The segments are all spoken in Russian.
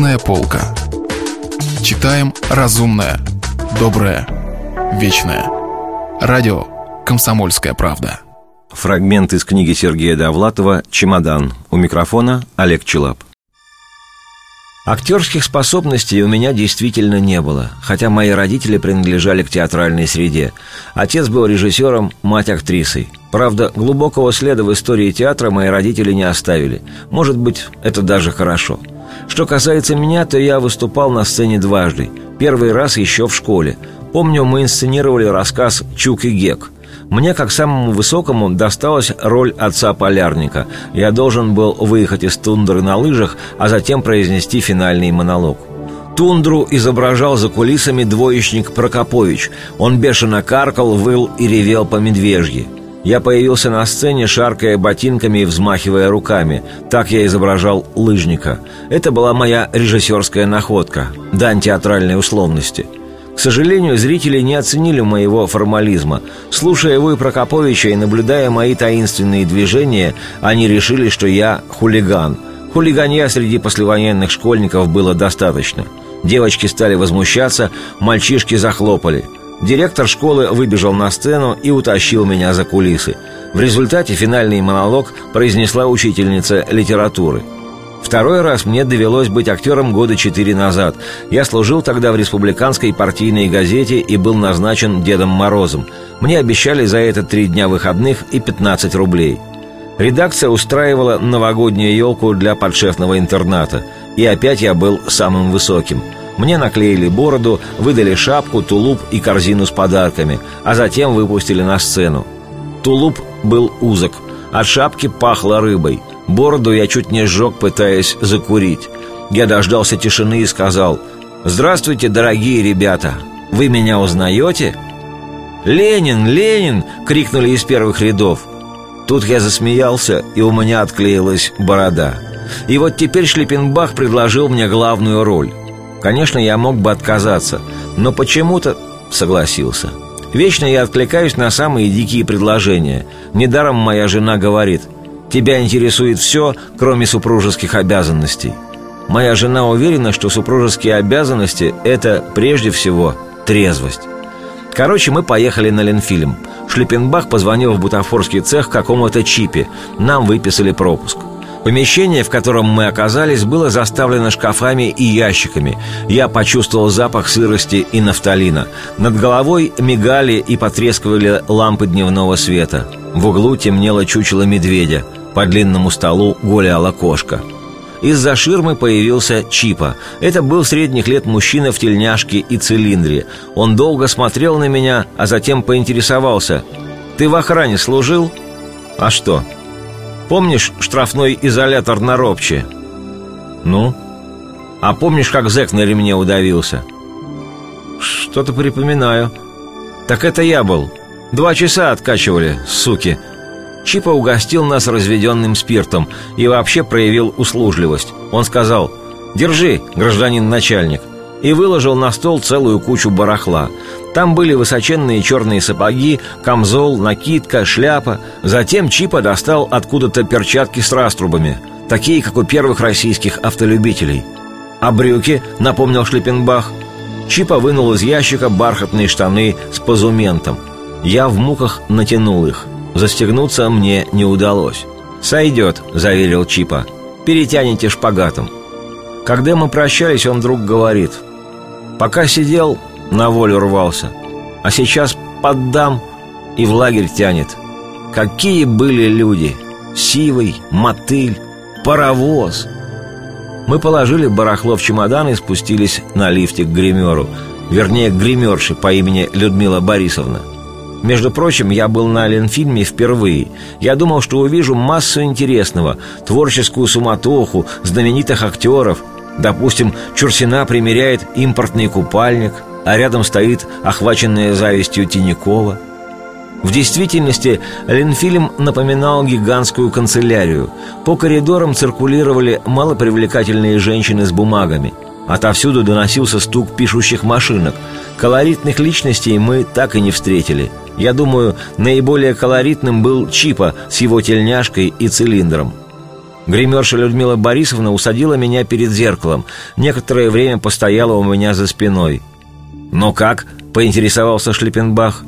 Книжная полка. Читаем разумное, доброе, вечное. Радио «Комсомольская правда». Фрагмент из книги Сергея Довлатова «Чемодан». У микрофона Олег Чилап. Актерских способностей у меня действительно не было, хотя мои родители принадлежали к театральной среде. Отец был режиссером, мать актрисой. Правда, глубокого следа в истории театра мои родители не оставили. Может быть, это даже хорошо. Что касается меня, то я выступал на сцене дважды. Первый раз еще в школе. Помню, мы инсценировали рассказ «Чук и Гек». Мне, как самому высокому, досталась роль отца-полярника. Я должен был выехать из тундры на лыжах, а затем произнести финальный монолог. Тундру изображал за кулисами двоечник Прокопович. Он бешено каркал, выл и ревел по медвежьи. Я появился на сцене, шаркая ботинками и взмахивая руками. Так я изображал лыжника. Это была моя режиссерская находка, дань театральной условности. К сожалению, зрители не оценили моего формализма. Слушая его и Прокоповича, и наблюдая мои таинственные движения, они решили, что я хулиган. Хулиганья среди послевоенных школьников было достаточно. Девочки стали возмущаться, мальчишки захлопали. Директор школы выбежал на сцену и утащил меня за кулисы. В результате финальный монолог произнесла учительница литературы. Второй раз мне довелось быть актером 4 года назад. Я служил тогда в республиканской партийной газете и был назначен Дедом Морозом. Мне обещали за это 3 дня выходных и 15 рублей. Редакция устраивала новогоднюю елку для подшефного интерната. И опять я был самым высоким. Мне наклеили бороду, выдали шапку, тулуп и корзину с подарками, а затем выпустили на сцену. Тулуп был узок, от шапки пахло рыбой. Бороду я чуть не сжег, пытаясь закурить. Я дождался тишины и сказал: «Здравствуйте, дорогие ребята! Вы меня узнаете?» «Ленин! Ленин!» — крикнули из первых рядов. Тут я засмеялся, и у меня отклеилась борода. И вот теперь Шлиппенбах предложил мне главную роль. Конечно, я мог бы отказаться, но почему-то согласился. Вечно я откликаюсь на самые дикие предложения. Недаром моя жена говорит: «Тебя интересует все, кроме супружеских обязанностей». Моя жена уверена, что супружеские обязанности – это прежде всего трезвость. Короче, мы поехали на Ленфильм. Шлиппенбах позвонил в бутафорский цех какому-то Чипе. Нам выписали пропуск. Помещение, в котором мы оказались, было заставлено шкафами и ящиками. Я почувствовал запах сырости и нафталина. Над головой мигали и потрескивали лампы дневного света. В углу темнело чучело медведя. По длинному столу гуляла кошка. Из-за ширмы появился Чипа. Это был средних лет мужчина в тельняшке и цилиндре. Он долго смотрел на меня, а затем поинтересовался: «Ты в охране служил?» «А что?» «Помнишь штрафной изолятор на Ропче?» «Ну?» «А помнишь, как зэк на ремне удавился?» «Что-то припоминаю». «Так это я был. 2 часа откачивали, суки». Чипа угостил нас разведенным спиртом и вообще проявил услужливость. Он сказал: «Держи, гражданин начальник», и выложил на стол целую кучу барахла. Там были высоченные черные сапоги, камзол, накидка, шляпа. Затем Чипа достал откуда-то перчатки с раструбами, такие, как у первых российских автолюбителей. «А брюки?» — напомнил Шлиппенбах. Чипа вынул из ящика бархатные штаны с позументом. Я в муках натянул их. Застегнуться мне не удалось. «Сойдет», — заверил Чипа. «Перетянете шпагатом». Когда мы прощались, он вдруг говорит: «Пока сидел, на волю рвался, а сейчас поддам и в лагерь тянет. Какие были люди! Сивый, мотыль, паровоз!» Мы положили барахло в чемодан и спустились на лифте к гримеру. Вернее, к гримерше по имени Людмила Борисовна. Между прочим, я был на Ленфильме впервые. Я думал, что увижу массу интересного: творческую суматоху, знаменитых актеров. Допустим, Чурсина примеряет импортный купальник, а рядом стоит охваченная завистью Тинякова. В действительности Ленфильм напоминал гигантскую канцелярию. По коридорам циркулировали малопривлекательные женщины с бумагами. Отовсюду доносился стук пишущих машинок. Колоритных личностей мы так и не встретили. Я думаю, наиболее колоритным был Чипа с его тельняшкой и цилиндром. Гримерша Людмила Борисовна усадила меня перед зеркалом. Некоторое время постояла у меня за спиной. «Ну как?» – поинтересовался Шлиппенбах.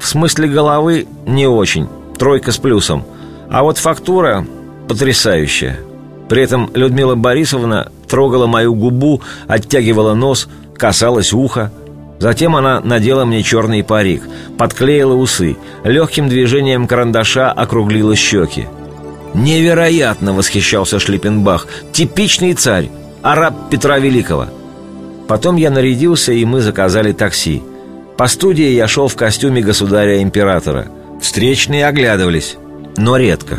«В смысле головы не очень. Тройка с плюсом. А вот фактура потрясающая». При этом Людмила Борисовна трогала мою губу, оттягивала нос, касалась уха. Затем она надела мне черный парик, подклеила усы, легким движением карандаша округлила щеки. «Невероятно!» — восхищался Шлиппенбах. «Типичный царь! Араб Петра Великого!» Потом я нарядился, и мы заказали такси. По студии я шел в костюме государя-императора. Встречные оглядывались, но редко.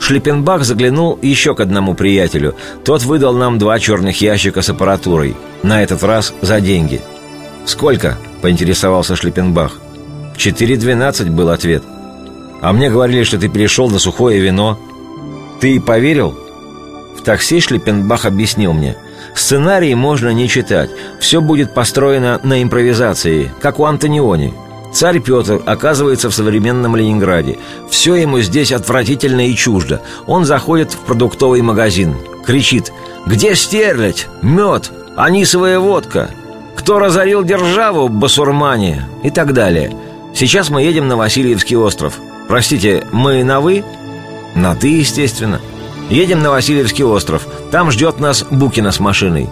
Шлиппенбах заглянул еще к одному приятелю. Тот выдал нам 2 черных ящика с аппаратурой. На этот раз за деньги. «Сколько?» — поинтересовался Шлиппенбах. 4.12 был ответ. «А мне говорили, что ты перешел на сухое вино». «Ты поверил?» В такси Шлиппенбах объяснил мне: «Сценарий можно не читать. Все будет построено на импровизации, как у Антониони. Царь Петр оказывается в современном Ленинграде. Все ему здесь отвратительно и чуждо. Он заходит в продуктовый магазин. Кричит: «Где стерлядь? Мед? Анисовая водка? Кто разорил державу? Басурмане!» и так далее. Сейчас мы едем на Васильевский остров. Простите, мы на «вы»?» «На «ты», естественно. Едем на Васильевский остров. Там ждет нас Букина с машиной».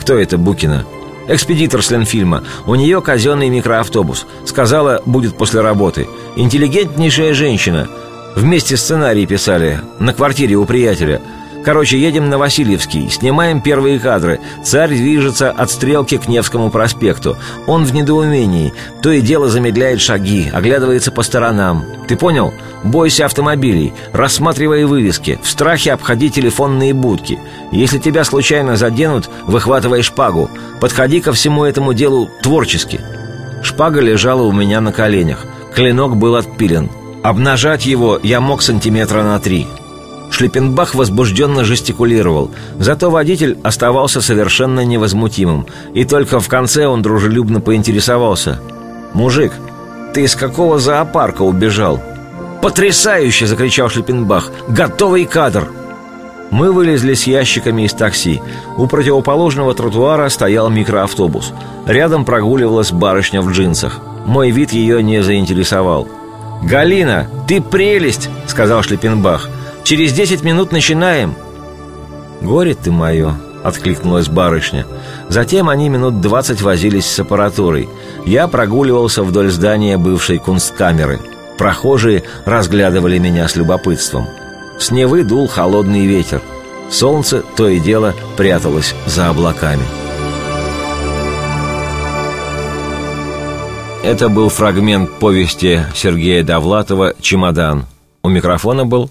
«Кто это Букина?» «Экспедитор с Ленфильма. У нее казенный микроавтобус. Сказала, будет после работы. Интеллигентнейшая женщина. Вместе сценарий писали. На квартире у приятеля. Короче, едем на Васильевский. Снимаем первые кадры. Царь движется от Стрелки к Невскому проспекту. Он в недоумении. То и дело замедляет шаги, оглядывается по сторонам. Ты понял? Бойся автомобилей. Рассматривай вывески. В страхе обходи телефонные будки. Если тебя случайно заденут, выхватывай шпагу. Подходи ко всему этому делу творчески». Шпага лежала у меня на коленях. Клинок был отпилен. Обнажать его я мог сантиметра на 3. Шлиппенбах возбужденно жестикулировал. Зато водитель оставался совершенно невозмутимым. И только в конце он дружелюбно поинтересовался: «Мужик, ты из какого зоопарка убежал?» «Потрясающе!» — закричал Шлиппенбах. «Готовый кадр!» Мы вылезли с ящиками из такси. У противоположного тротуара стоял микроавтобус. Рядом прогуливалась барышня в джинсах. Мой вид ее не заинтересовал. «Галина, ты прелесть!» — сказал Шлиппенбах. «Через 10 минут начинаем». «Горе ты мое!» — откликнулась барышня. Затем они минут 20 возились с аппаратурой. Я прогуливался вдоль здания бывшей кунсткамеры. Прохожие разглядывали меня с любопытством. С Невы дул холодный ветер. Солнце то и дело пряталось за облаками. Это был фрагмент повести Сергея Довлатова «Чемодан». У микрофона был